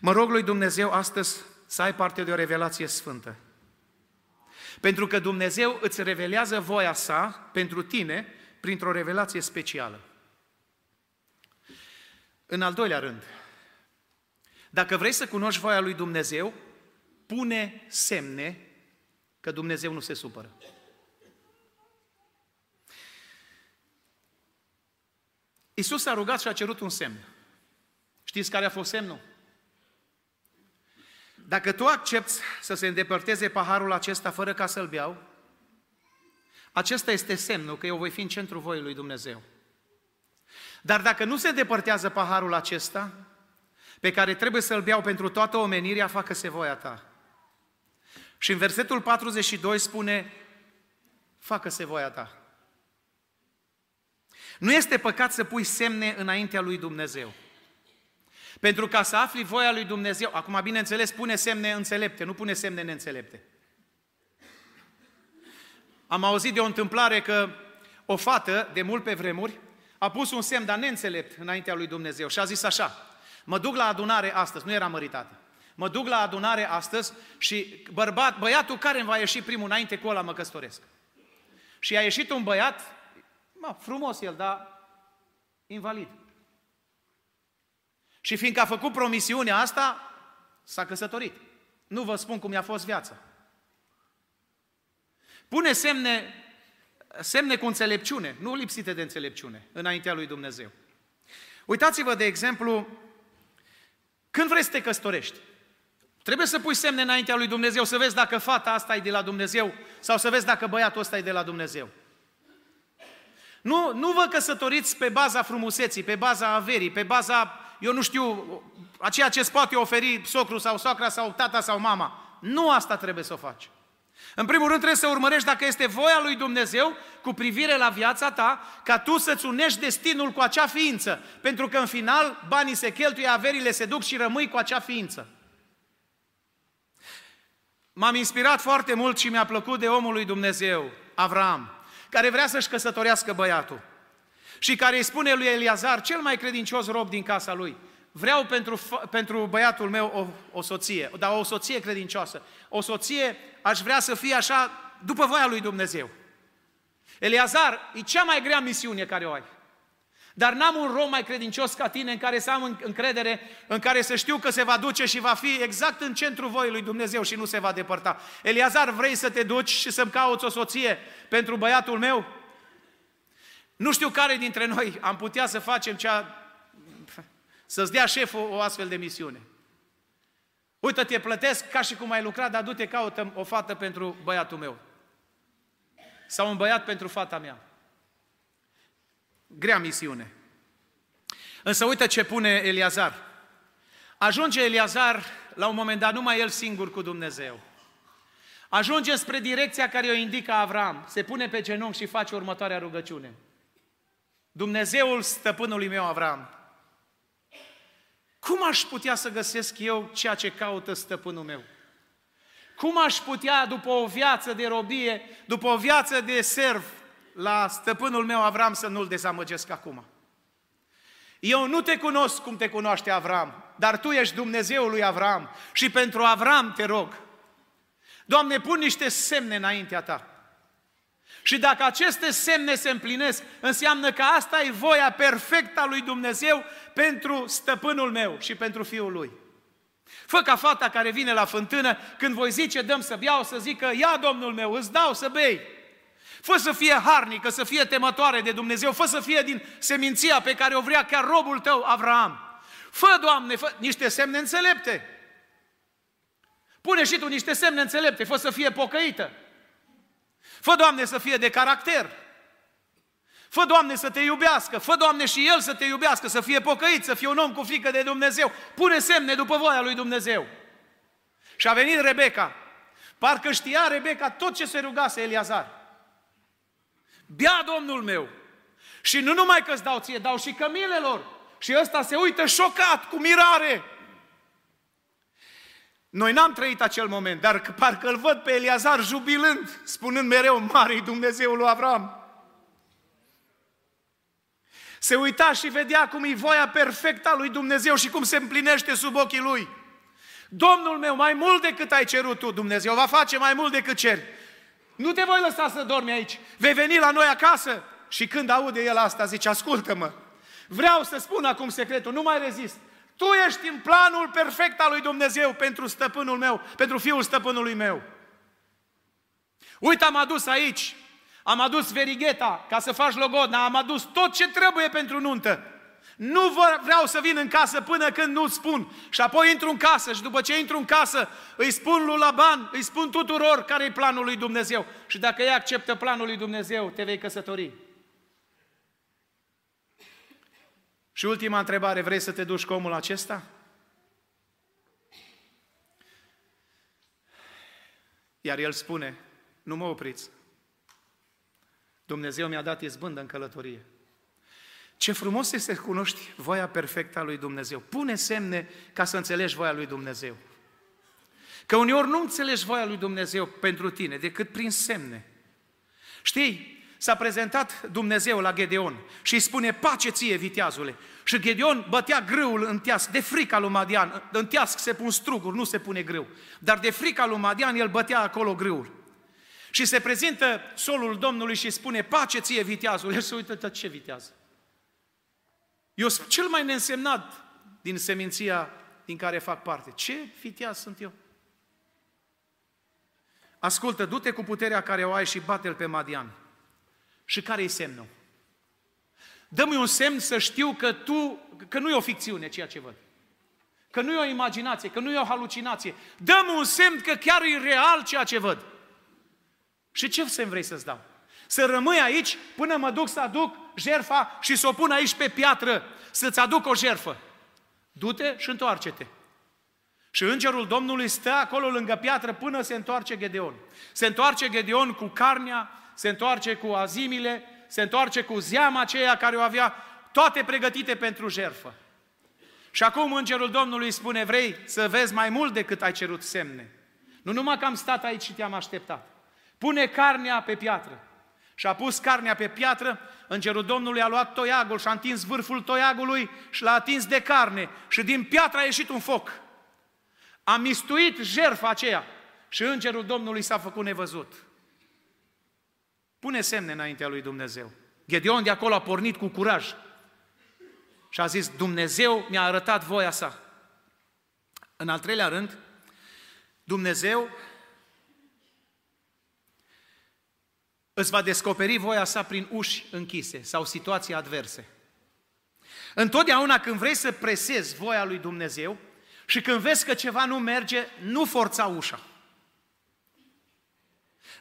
mă rog lui Dumnezeu astăzi să ai parte de o revelație sfântă. Pentru că Dumnezeu îți revelează voia sa pentru tine printr-o revelație specială. În al doilea rând, dacă vrei să cunoști voia lui Dumnezeu, pune semne că Dumnezeu nu se supără. Iisus s-a rugat și a cerut un semn. Știți care a fost semnul? Dacă tu accepți să se îndepărteze paharul acesta fără ca să-l beau, acesta este semnul că eu voi fi în centrul voii lui Dumnezeu. Dar dacă nu se îndepărtează paharul acesta, pe care trebuie să-l beau pentru toată omenirea, facă-se voia ta. Și în versetul patruzeci și doi spune, facă-se voia ta. Nu este păcat să pui semne înaintea lui Dumnezeu. Pentru ca să afli voia lui Dumnezeu, acum bineînțeles pune semne înțelepte, nu pune semne neînțelepte. Am auzit de o întâmplare că o fată, de mult pe vremuri, a pus un semn, dar neînțelept, înaintea lui Dumnezeu și a zis așa, mă duc la adunare astăzi, nu era măritată, mă duc la adunare astăzi și bărbat, băiatul care îmi va ieși primul înainte, cu ăla mă căsătoresc. Și a ieșit un băiat, mă, frumos el, dar invalid. Și fiindcă a făcut promisiunea asta, s-a căsătorit. Nu vă spun cum i-a fost viața. Pune semne, semne cu înțelepciune, nu lipsite de înțelepciune, înaintea lui Dumnezeu. Uitați-vă, de exemplu, când vrei să te căsătorești, trebuie să pui semne înaintea lui Dumnezeu, să vezi dacă fata asta e de la Dumnezeu sau să vezi dacă băiatul ăsta e de la Dumnezeu. Nu, nu vă căsătoriți pe baza frumuseții, pe baza averii, pe baza... Eu nu știu, a ceea ce îți poate oferi socrul sau soacra sau tata sau mama. Nu asta trebuie să o faci. În primul rând trebuie să urmărești dacă este voia lui Dumnezeu cu privire la viața ta, ca tu să-ți unești destinul cu acea ființă. Pentru că în final banii se cheltuie, averile se duc și rămâi cu acea ființă. M-am inspirat foarte mult și mi-a plăcut de omul lui Dumnezeu, Avram, care vrea să-și căsătorească băiatul. Și care îi spune lui Eleazar, cel mai credincios rob din casa lui, vreau pentru, pentru băiatul meu o, o soție, dar o soție credincioasă. O soție aș vrea să fie așa după voia lui Dumnezeu. Eleazar, e cea mai grea misiune care o ai. Dar n-am un rob mai credincios ca tine în care să am încredere, în care să știu că se va duce și va fi exact în centrul voii lui Dumnezeu și nu se va depărta. Eleazar, vrei să te duci și să-mi cauți o soție pentru băiatul meu? Nu știu care dintre noi am putea să facem cea... să-ți dea șeful o astfel de misiune. Uită, te plătesc ca și cum ai lucrat, dar du-te, caută o fată pentru băiatul meu. Sau un băiat pentru fata mea. Grea misiune. Însă uită ce pune Eleazar. Ajunge Eleazar la un moment dat numai el singur cu Dumnezeu. Ajunge spre direcția care o indică Avram. Se pune pe genunchi și face următoarea rugăciune. Dumnezeul stăpânului meu Avram, cum aș putea să găsesc eu ceea ce caută stăpânul meu? Cum aș putea, după o viață de robie, după o viață de serv la stăpânul meu Avram, să nu-l dezamăgesc acum? Eu nu te cunosc cum te cunoaște Avram, dar Tu ești Dumnezeul lui Avram și pentru Avram te rog. Doamne, pun niște semne înaintea Ta. Și dacă aceste semne se împlinesc, înseamnă că asta e voia perfectă a lui Dumnezeu pentru stăpânul meu și pentru fiul lui. Fă ca fata care vine la fântână, când voi zice dăm să beau, să zică ia Domnul meu, îți dau să bei. Fă să fie harnică, să fie temătoare de Dumnezeu, fă să fie din seminția pe care o vrea chiar robul Tău, Avram. Fă, Doamne, fă niște semne înțelepte. Pune și Tu niște semne înțelepte, fă să fie pocăită. Fă, Doamne, să fie de caracter. Fă, Doamne, să Te iubească. Fă, Doamne, și el să Te iubească, să fie pocăit, să fie un om cu frică de Dumnezeu. Pune semne după voia lui Dumnezeu. Și a venit Rebecca. Parcă știa Rebecca tot ce se rugase Eleazar. Bea, Domnul meu. Și nu numai că îți dau ție, dau și cămilelor. Și ăsta se uită șocat, cu mirare. Noi n-am trăit acel moment, dar parcă îl văd pe Eleazar jubilând, spunând mereu, mare-i Dumnezeul lui Avram. Se uita și vedea cum e voia perfectă a lui Dumnezeu și cum se împlinește sub ochii lui. Domnul meu, mai mult decât ai cerut tu, Dumnezeu, va face mai mult decât ceri. Nu te voi lăsa să dormi aici, vei veni la noi acasă. Și când aude el asta, zice, ascultă-mă, vreau să spun acum secretul, nu mai rezist. Tu ești în planul perfect al lui Dumnezeu pentru stăpânul meu, pentru fiul stăpânului meu. Uite, am adus aici, am adus verigheta ca să faci logodna, am adus tot ce trebuie pentru nuntă. Nu vreau să vin în casă până când nu-ți spun. Și apoi intru în casă și după ce intru în casă îi spun lui Laban, îi spun tuturor care e planul lui Dumnezeu. Și dacă ei acceptă planul lui Dumnezeu, te vei căsători. Și ultima întrebare, vrei să te duci cu omul acesta? Iar el spune, nu mă opriți. Dumnezeu mi-a dat izbândă în călătorie. Ce frumos este să cunoști voia perfectă a lui Dumnezeu. Pune semne ca să înțelegi voia lui Dumnezeu. Că uneori nu înțelegi voia lui Dumnezeu pentru tine, decât prin semne. Știi? S-a prezentat Dumnezeu la Gedeon și îi spune, pace ție, viteazule. Și Gedeon bătea grâul în teasc, de frica lui Madian. În teasc se pun struguri, nu se pune grâu. Dar de frica lui Madian, el bătea acolo grâul. Și se prezintă solul Domnului și spune, pace ție, viteazule. El se uită, ce vitează? Eu sunt cel mai neînsemnat din seminția din care fac parte. Ce viteaz sunt eu? Ascultă, du-te cu puterea care o ai și bate-l pe Madian. Și care e semnul? Dă-mi un semn să știu că tu, că nu e o ficțiune ceea ce văd. Că nu e o imaginație, că nu e o halucinație. Dă-mi un semn că chiar e real ceea ce văd. Și ce semn vrei să-ți dau? Să rămâi aici până mă duc să aduc jertfa și să o pun aici pe piatră, să-ți aduc o jertfă. Du-te și întoarce-te. Și îngerul Domnului stă acolo lângă piatră până se întoarce Gedeon. Se întoarce Gedeon cu carnea, se întoarce cu azimile, se întoarce cu zeama aceea care o avea, toate pregătite pentru jertfă. Și acum îngerul Domnului spune, vrei să vezi mai mult decât ai cerut semne. Nu numai că am stat aici și te-am așteptat. Pune carnea pe piatră. Și a pus carnea pe piatră, îngerul Domnului a luat toiagul și a întins vârful toiagului și l-a atins de carne. Și din piatră a ieșit un foc. A mistuit jertfa aceea și îngerul Domnului s-a făcut nevăzut. Pune semne înaintea lui Dumnezeu. Gedeon de acolo a pornit cu curaj și a zis, Dumnezeu mi-a arătat voia sa. În al treilea rând, Dumnezeu îți va descoperi voia sa prin uși închise sau situații adverse. Întotdeauna când vrei să presezi voia lui Dumnezeu și când vezi că ceva nu merge, nu forța ușa.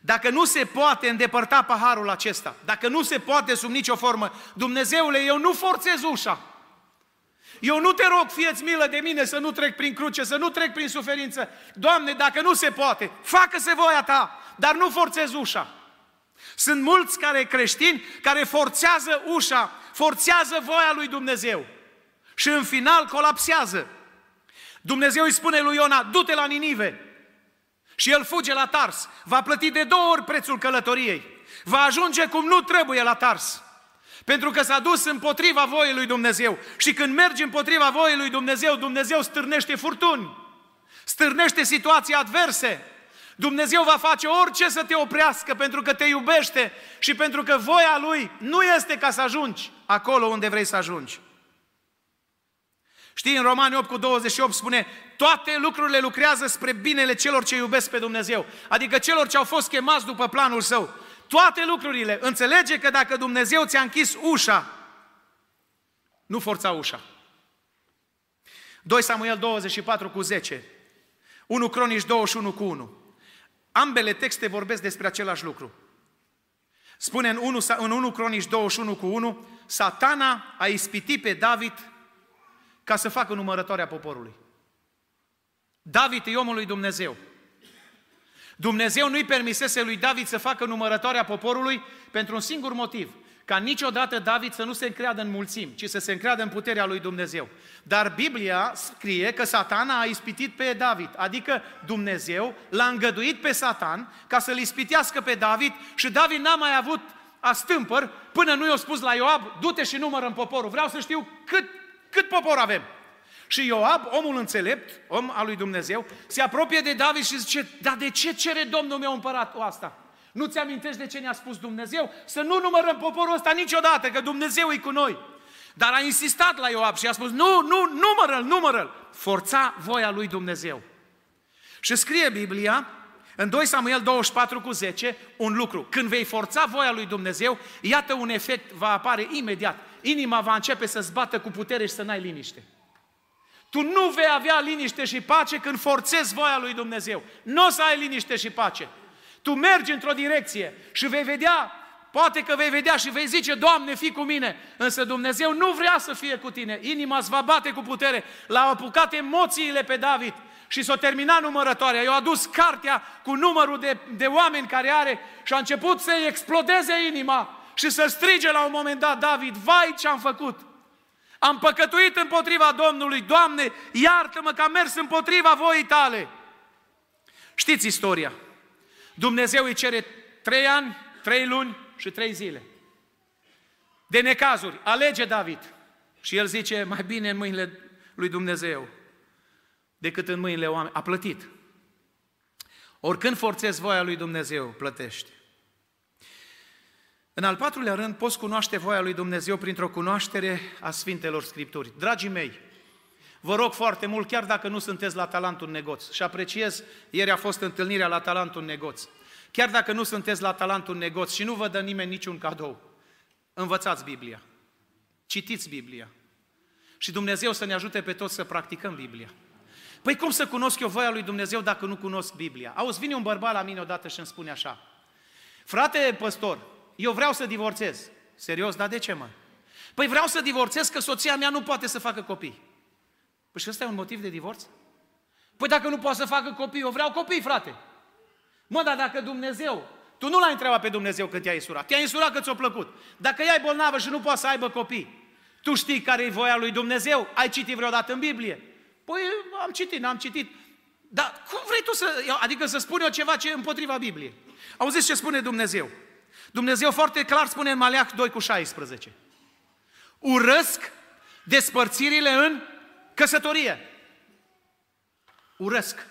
Dacă nu se poate îndepărta paharul acesta, dacă nu se poate sub nicio formă, Dumnezeule, eu nu forțez ușa. Eu nu te rog, fie-ți milă de mine să nu trec prin cruce, să nu trec prin suferință. Doamne, dacă nu se poate, facă-se voia Ta, dar nu forțezi ușa. Sunt mulți care creștini care forțează ușa, forțează voia lui Dumnezeu și în final colapsează. Dumnezeu îi spune lui Iona, du-te la Ninive și el fuge la Tars. Va plăti de două ori prețul călătoriei. Va ajunge cum nu trebuie la Tars. Pentru că s-a dus împotriva voiei lui Dumnezeu. Și când mergi împotriva voiei lui Dumnezeu, Dumnezeu stârnește furtuni, stârnește situații adverse. Dumnezeu va face orice să te oprească pentru că te iubește și pentru că voia Lui nu este ca să ajungi acolo unde vrei să ajungi. Știi, în Romani opt cu douăzeci și opt spune, toate lucrurile lucrează spre binele celor ce iubesc pe Dumnezeu, adică celor ce au fost chemați după planul Său. Toate lucrurile. Înțelege că dacă Dumnezeu ți-a închis ușa, nu forța ușa. doi Samuel douăzeci și patru cu zece, unu Cronici douăzeci și unu cu unu. Ambele texte vorbesc despre același lucru. Spune în unu Cronici douăzeci și unu cu unu, Satana a ispitit pe David ca să facă numărătoarea poporului. David e omul lui Dumnezeu. Dumnezeu nu-i permisese lui David să facă numărătoarea poporului pentru un singur motiv, ca niciodată David să nu se încreadă în mulțimi, ci să se încreadă în puterea lui Dumnezeu. Dar Biblia scrie că Satana a ispitit pe David, adică Dumnezeu l-a îngăduit pe Satan ca să-l ispitească pe David și David n-a mai avut astâmpăr până nu i-a spus la Ioab, du-te și numărăm poporul, vreau să știu cât, cât popor avem. Și Ioab, omul înțelept, om al lui Dumnezeu, se apropie de David și zice, dar de ce cere Domnul meu împăratul asta? Nu ți amintești de ce ne-a spus Dumnezeu? Să nu numărăm poporul ăsta niciodată, că Dumnezeu e cu noi. Dar a insistat la Ioab și a spus, nu, nu, numără-l, numără-l. Forța voia lui Dumnezeu. Și scrie Biblia, în doi Samuel douăzeci și patru cu zece, un lucru. Când vei forța voia lui Dumnezeu, iată un efect va apare imediat. Inima va începe să-ți bată cu putere și să n-ai liniște. Tu nu vei avea liniște și pace când forțezi voia lui Dumnezeu. Nu o să ai liniște și pace. Tu mergi într-o direcție și vei vedea, poate că vei vedea și vei zice, Doamne, fii cu mine, însă Dumnezeu nu vrea să fie cu tine. Inima îți va bate cu putere. L-au apucat emoțiile pe David și s-a terminat numărătoarea. I-a adus cartea cu numărul de, de oameni care are și a început să-i explodeze inima și să strige la un moment dat, David, vai ce-am făcut! Am păcătuit împotriva Domnului, Doamne, iartă-mă că am mers împotriva voii Tale. Știți istoria. Dumnezeu îi cere trei ani, trei luni și trei zile. De necazuri, alege David. Și el zice, mai bine în mâinile lui Dumnezeu decât în mâinile oamenilor. A plătit. Oricând forțezi voia lui Dumnezeu, plătești. În al patrulea rând, poți cunoaște voia lui Dumnezeu printr-o cunoaștere a Sfintelor Scripturi. Dragii mei, vă rog foarte mult, chiar dacă nu sunteți la Talantul Negoț, și apreciez, ieri a fost întâlnirea la Talantul Negoț, chiar dacă nu sunteți la Talantul Negoț și nu vă dă nimeni niciun cadou, învățați Biblia, citiți Biblia și Dumnezeu să ne ajute pe toți să practicăm Biblia. Păi cum să cunosc eu voia lui Dumnezeu dacă nu cunosc Biblia? Auzi, vine un bărbat la mine odată și îmi spune așa, frate păstor, eu vreau să divorțez. Serios, dar de ce, mă? Păi vreau să divorțez că soția mea nu poate să facă copii. Păi și ăsta e un motiv de divorț? Păi dacă nu poate să facă copii, eu vreau copii, frate. Mă, dar dacă Dumnezeu, tu nu l-ai întrebat pe Dumnezeu că te-ai însurat, te-ai însurat că ți-a plăcut. Dacă ea e bolnavă și nu poate să aibă copii, tu știi care e voia lui Dumnezeu? Ai citit vreodată în Biblie? Păi am citit, n-am citit. Dar cum vrei tu să, adică să spun eu ceva ce e împotriva Bibliei? Auziți ce spune Dumnezeu? Dumnezeu foarte clar spune în Maleac doi cu șaisprezece. Urăsc despărțirile în căsătorie. Urăsc.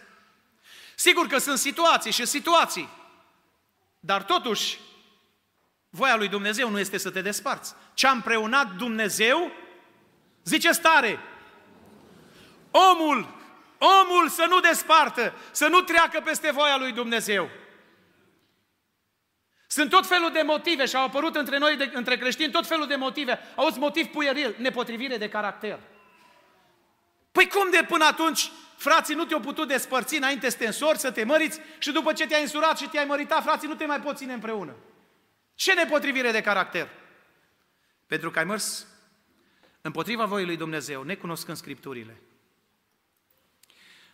Sigur că sunt situații și situații, dar totuși voia lui Dumnezeu nu este să te desparți. Ce-a împreunat Dumnezeu, zice stare. Omul, omul să nu despartă, să nu treacă peste voia lui Dumnezeu. Sunt tot felul de motive și au apărut între noi, de, între creștini, tot felul de motive. Auzi, motiv puieril, nepotrivire de caracter. Păi cum de până atunci, frații, nu te-au putut despărți înainte să te însori, să te măriți și după ce te-ai însurat și te-ai măritat, frații, nu te mai poți ține împreună. Ce nepotrivire de caracter? Pentru că ai mers împotriva voii lui Dumnezeu, necunoscând Scripturile.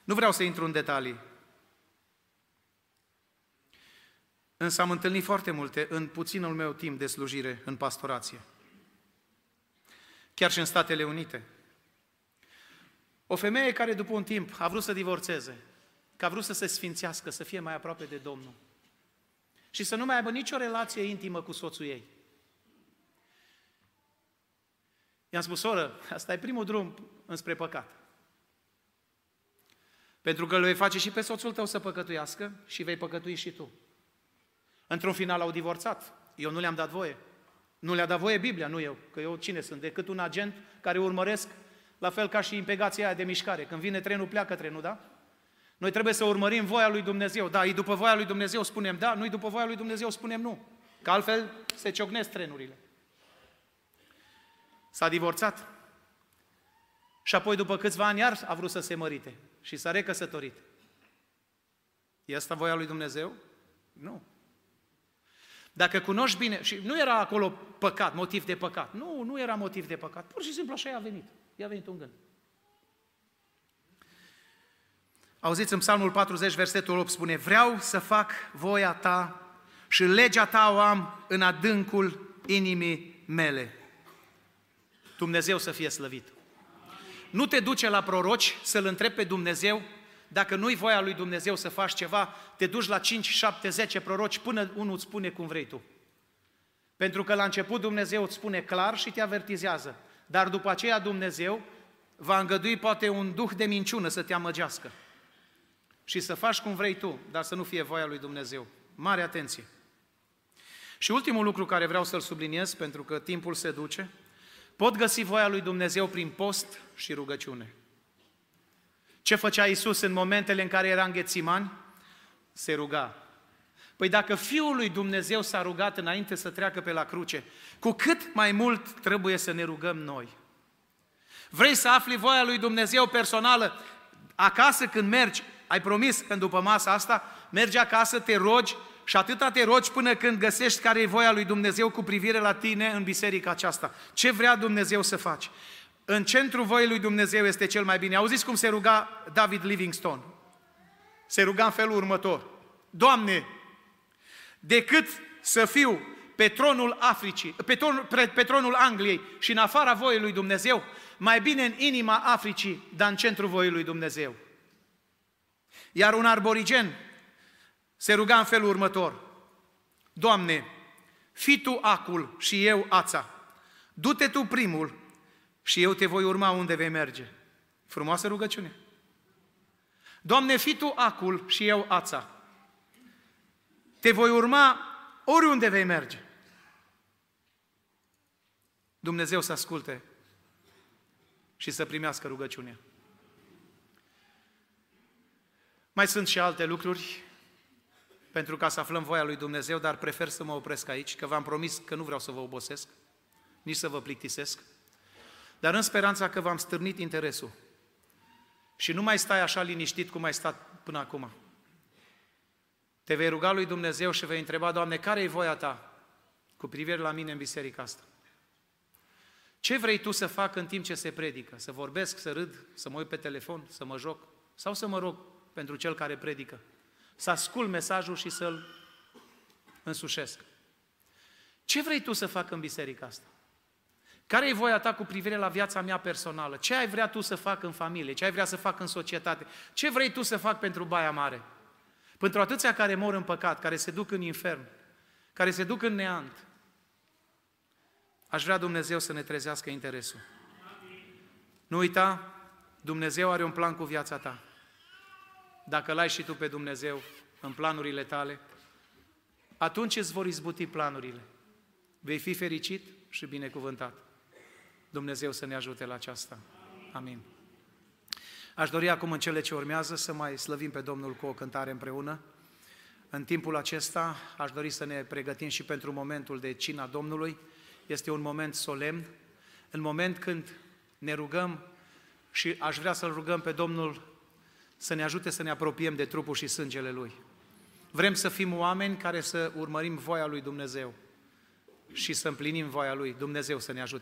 Nu vreau să intru în detalii, însă am întâlnit foarte multe în puținul meu timp de slujire în pastorație. Chiar și în Statele Unite. O femeie care după un timp a vrut să divorțeze, că a vrut să se sfințească, să fie mai aproape de Domnul și să nu mai aibă nicio relație intimă cu soțul ei. I-am spus, soră, asta e primul drum înspre păcat. Pentru că îl vei face și pe soțul tău să păcătuiască și vei păcătui și tu. Într-un final au divorțat. Eu nu le-am dat voie. Nu le-a dat voie Biblia, nu eu. Că eu cine sunt? Decât un agent care urmăresc, la fel ca și impegația aia de mișcare. Când vine trenul, pleacă trenul, da? Noi trebuie să urmărim voia lui Dumnezeu. Da, e după voia lui Dumnezeu, spunem da, nu-i după voia lui Dumnezeu, spunem nu. Că altfel se ciocnesc trenurile. S-a divorțat. Și apoi, după câțiva ani, iar a vrut să se mărite. Și s-a recăsătorit. E asta voia lui Dumnezeu? Nu. Dacă cunoști bine, și nu era acolo păcat, motiv de păcat. Nu, nu era motiv de păcat. Pur și simplu așa i-a venit. I-a venit un gând. Auziți, în Psalmul patruzeci, versetul opt, spune: vreau să fac voia ta și legea ta o am în adâncul inimii mele. Dumnezeu să fie slăvit. Nu te duce la proroci să-L întrebi pe Dumnezeu. Dacă nu-i voia lui Dumnezeu să faci ceva, te duci la cinci, șapte, zece proroci până unul îți spune cum vrei tu. Pentru că la început Dumnezeu îți spune clar și te avertizează. Dar după aceea Dumnezeu va îngădui poate un duh de minciună să te amăgească. Și să faci cum vrei tu, dar să nu fie voia lui Dumnezeu. Mare atenție! Și ultimul lucru care vreau să-l subliniez, pentru că timpul se duce, pot găsi voia lui Dumnezeu prin post și rugăciune. Ce făcea Iisus în momentele în care era în Ghetsimani? Se ruga. Păi dacă Fiul lui Dumnezeu s-a rugat înainte să treacă pe la cruce, cu cât mai mult trebuie să ne rugăm noi. Vrei să afli voia lui Dumnezeu personală? Acasă când mergi, ai promis că după masa asta, mergi acasă, te rogi și atâta te rogi până când găsești care e voia lui Dumnezeu cu privire la tine în biserica aceasta. Ce vrea Dumnezeu să faci? În centrul voii lui Dumnezeu este cel mai bine. Auziți cum se ruga David Livingstone? Se ruga în felul următor. Doamne, decât să fiu pe tronul Africii, pe, tron, pe, pe tronul Angliei și în afara voii lui Dumnezeu, mai bine în inima Africii, dar în centrul voii lui Dumnezeu. Iar un arborigen se ruga în felul următor. Doamne, fii Tu acul și eu ața. Du-te Tu primul și eu te voi urma unde vei merge. Frumoasă rugăciune. Doamne, fii Tu acul și eu ața. Te voi urma oriunde vei merge. Dumnezeu să asculte și să primească rugăciunea. Mai sunt și alte lucruri pentru ca să aflăm voia lui Dumnezeu, dar prefer să mă opresc aici, că v-am promis că nu vreau să vă obosesc, nici să vă plictisesc. Dar în speranța că v-am stârnit interesul și nu mai stai așa liniștit cum ai stat până acum. Te vei ruga lui Dumnezeu și vei întreba, Doamne, care e voia Ta cu privire la mine în biserica asta? Ce vrei Tu să fac în timp ce se predică? Să vorbesc, să râd, să mă uit pe telefon, să mă joc? Sau să mă rog pentru cel care predică? Să ascult mesajul și să-l însușesc. Ce vrei Tu să fac în biserica asta? Care e voia ta cu privire la viața mea personală? Ce ai vrea tu să fac în familie? Ce ai vrea să fac în societate? Ce vrei tu să fac pentru Baia Mare? Pentru atâția care mor în păcat, care se duc în infern, care se duc în neant, aș vrea Dumnezeu să ne trezească interesul. Nu uita, Dumnezeu are un plan cu viața ta. Dacă l-ai și tu pe Dumnezeu în planurile tale, atunci îți vor izbuti planurile. Vei fi fericit și binecuvântat. Dumnezeu să ne ajute la aceasta. Amin. Aș dori acum în cele ce urmează să mai slăvim pe Domnul cu o cântare împreună. În timpul acesta aș dori să ne pregătim și pentru momentul de cina Domnului. Este un moment solemn, în moment când ne rugăm și aș vrea să-L rugăm pe Domnul să ne ajute să ne apropiem de trupul și sângele Lui. Vrem să fim oameni care să urmărim voia Lui Dumnezeu și să împlinim voia Lui. Dumnezeu să ne ajute.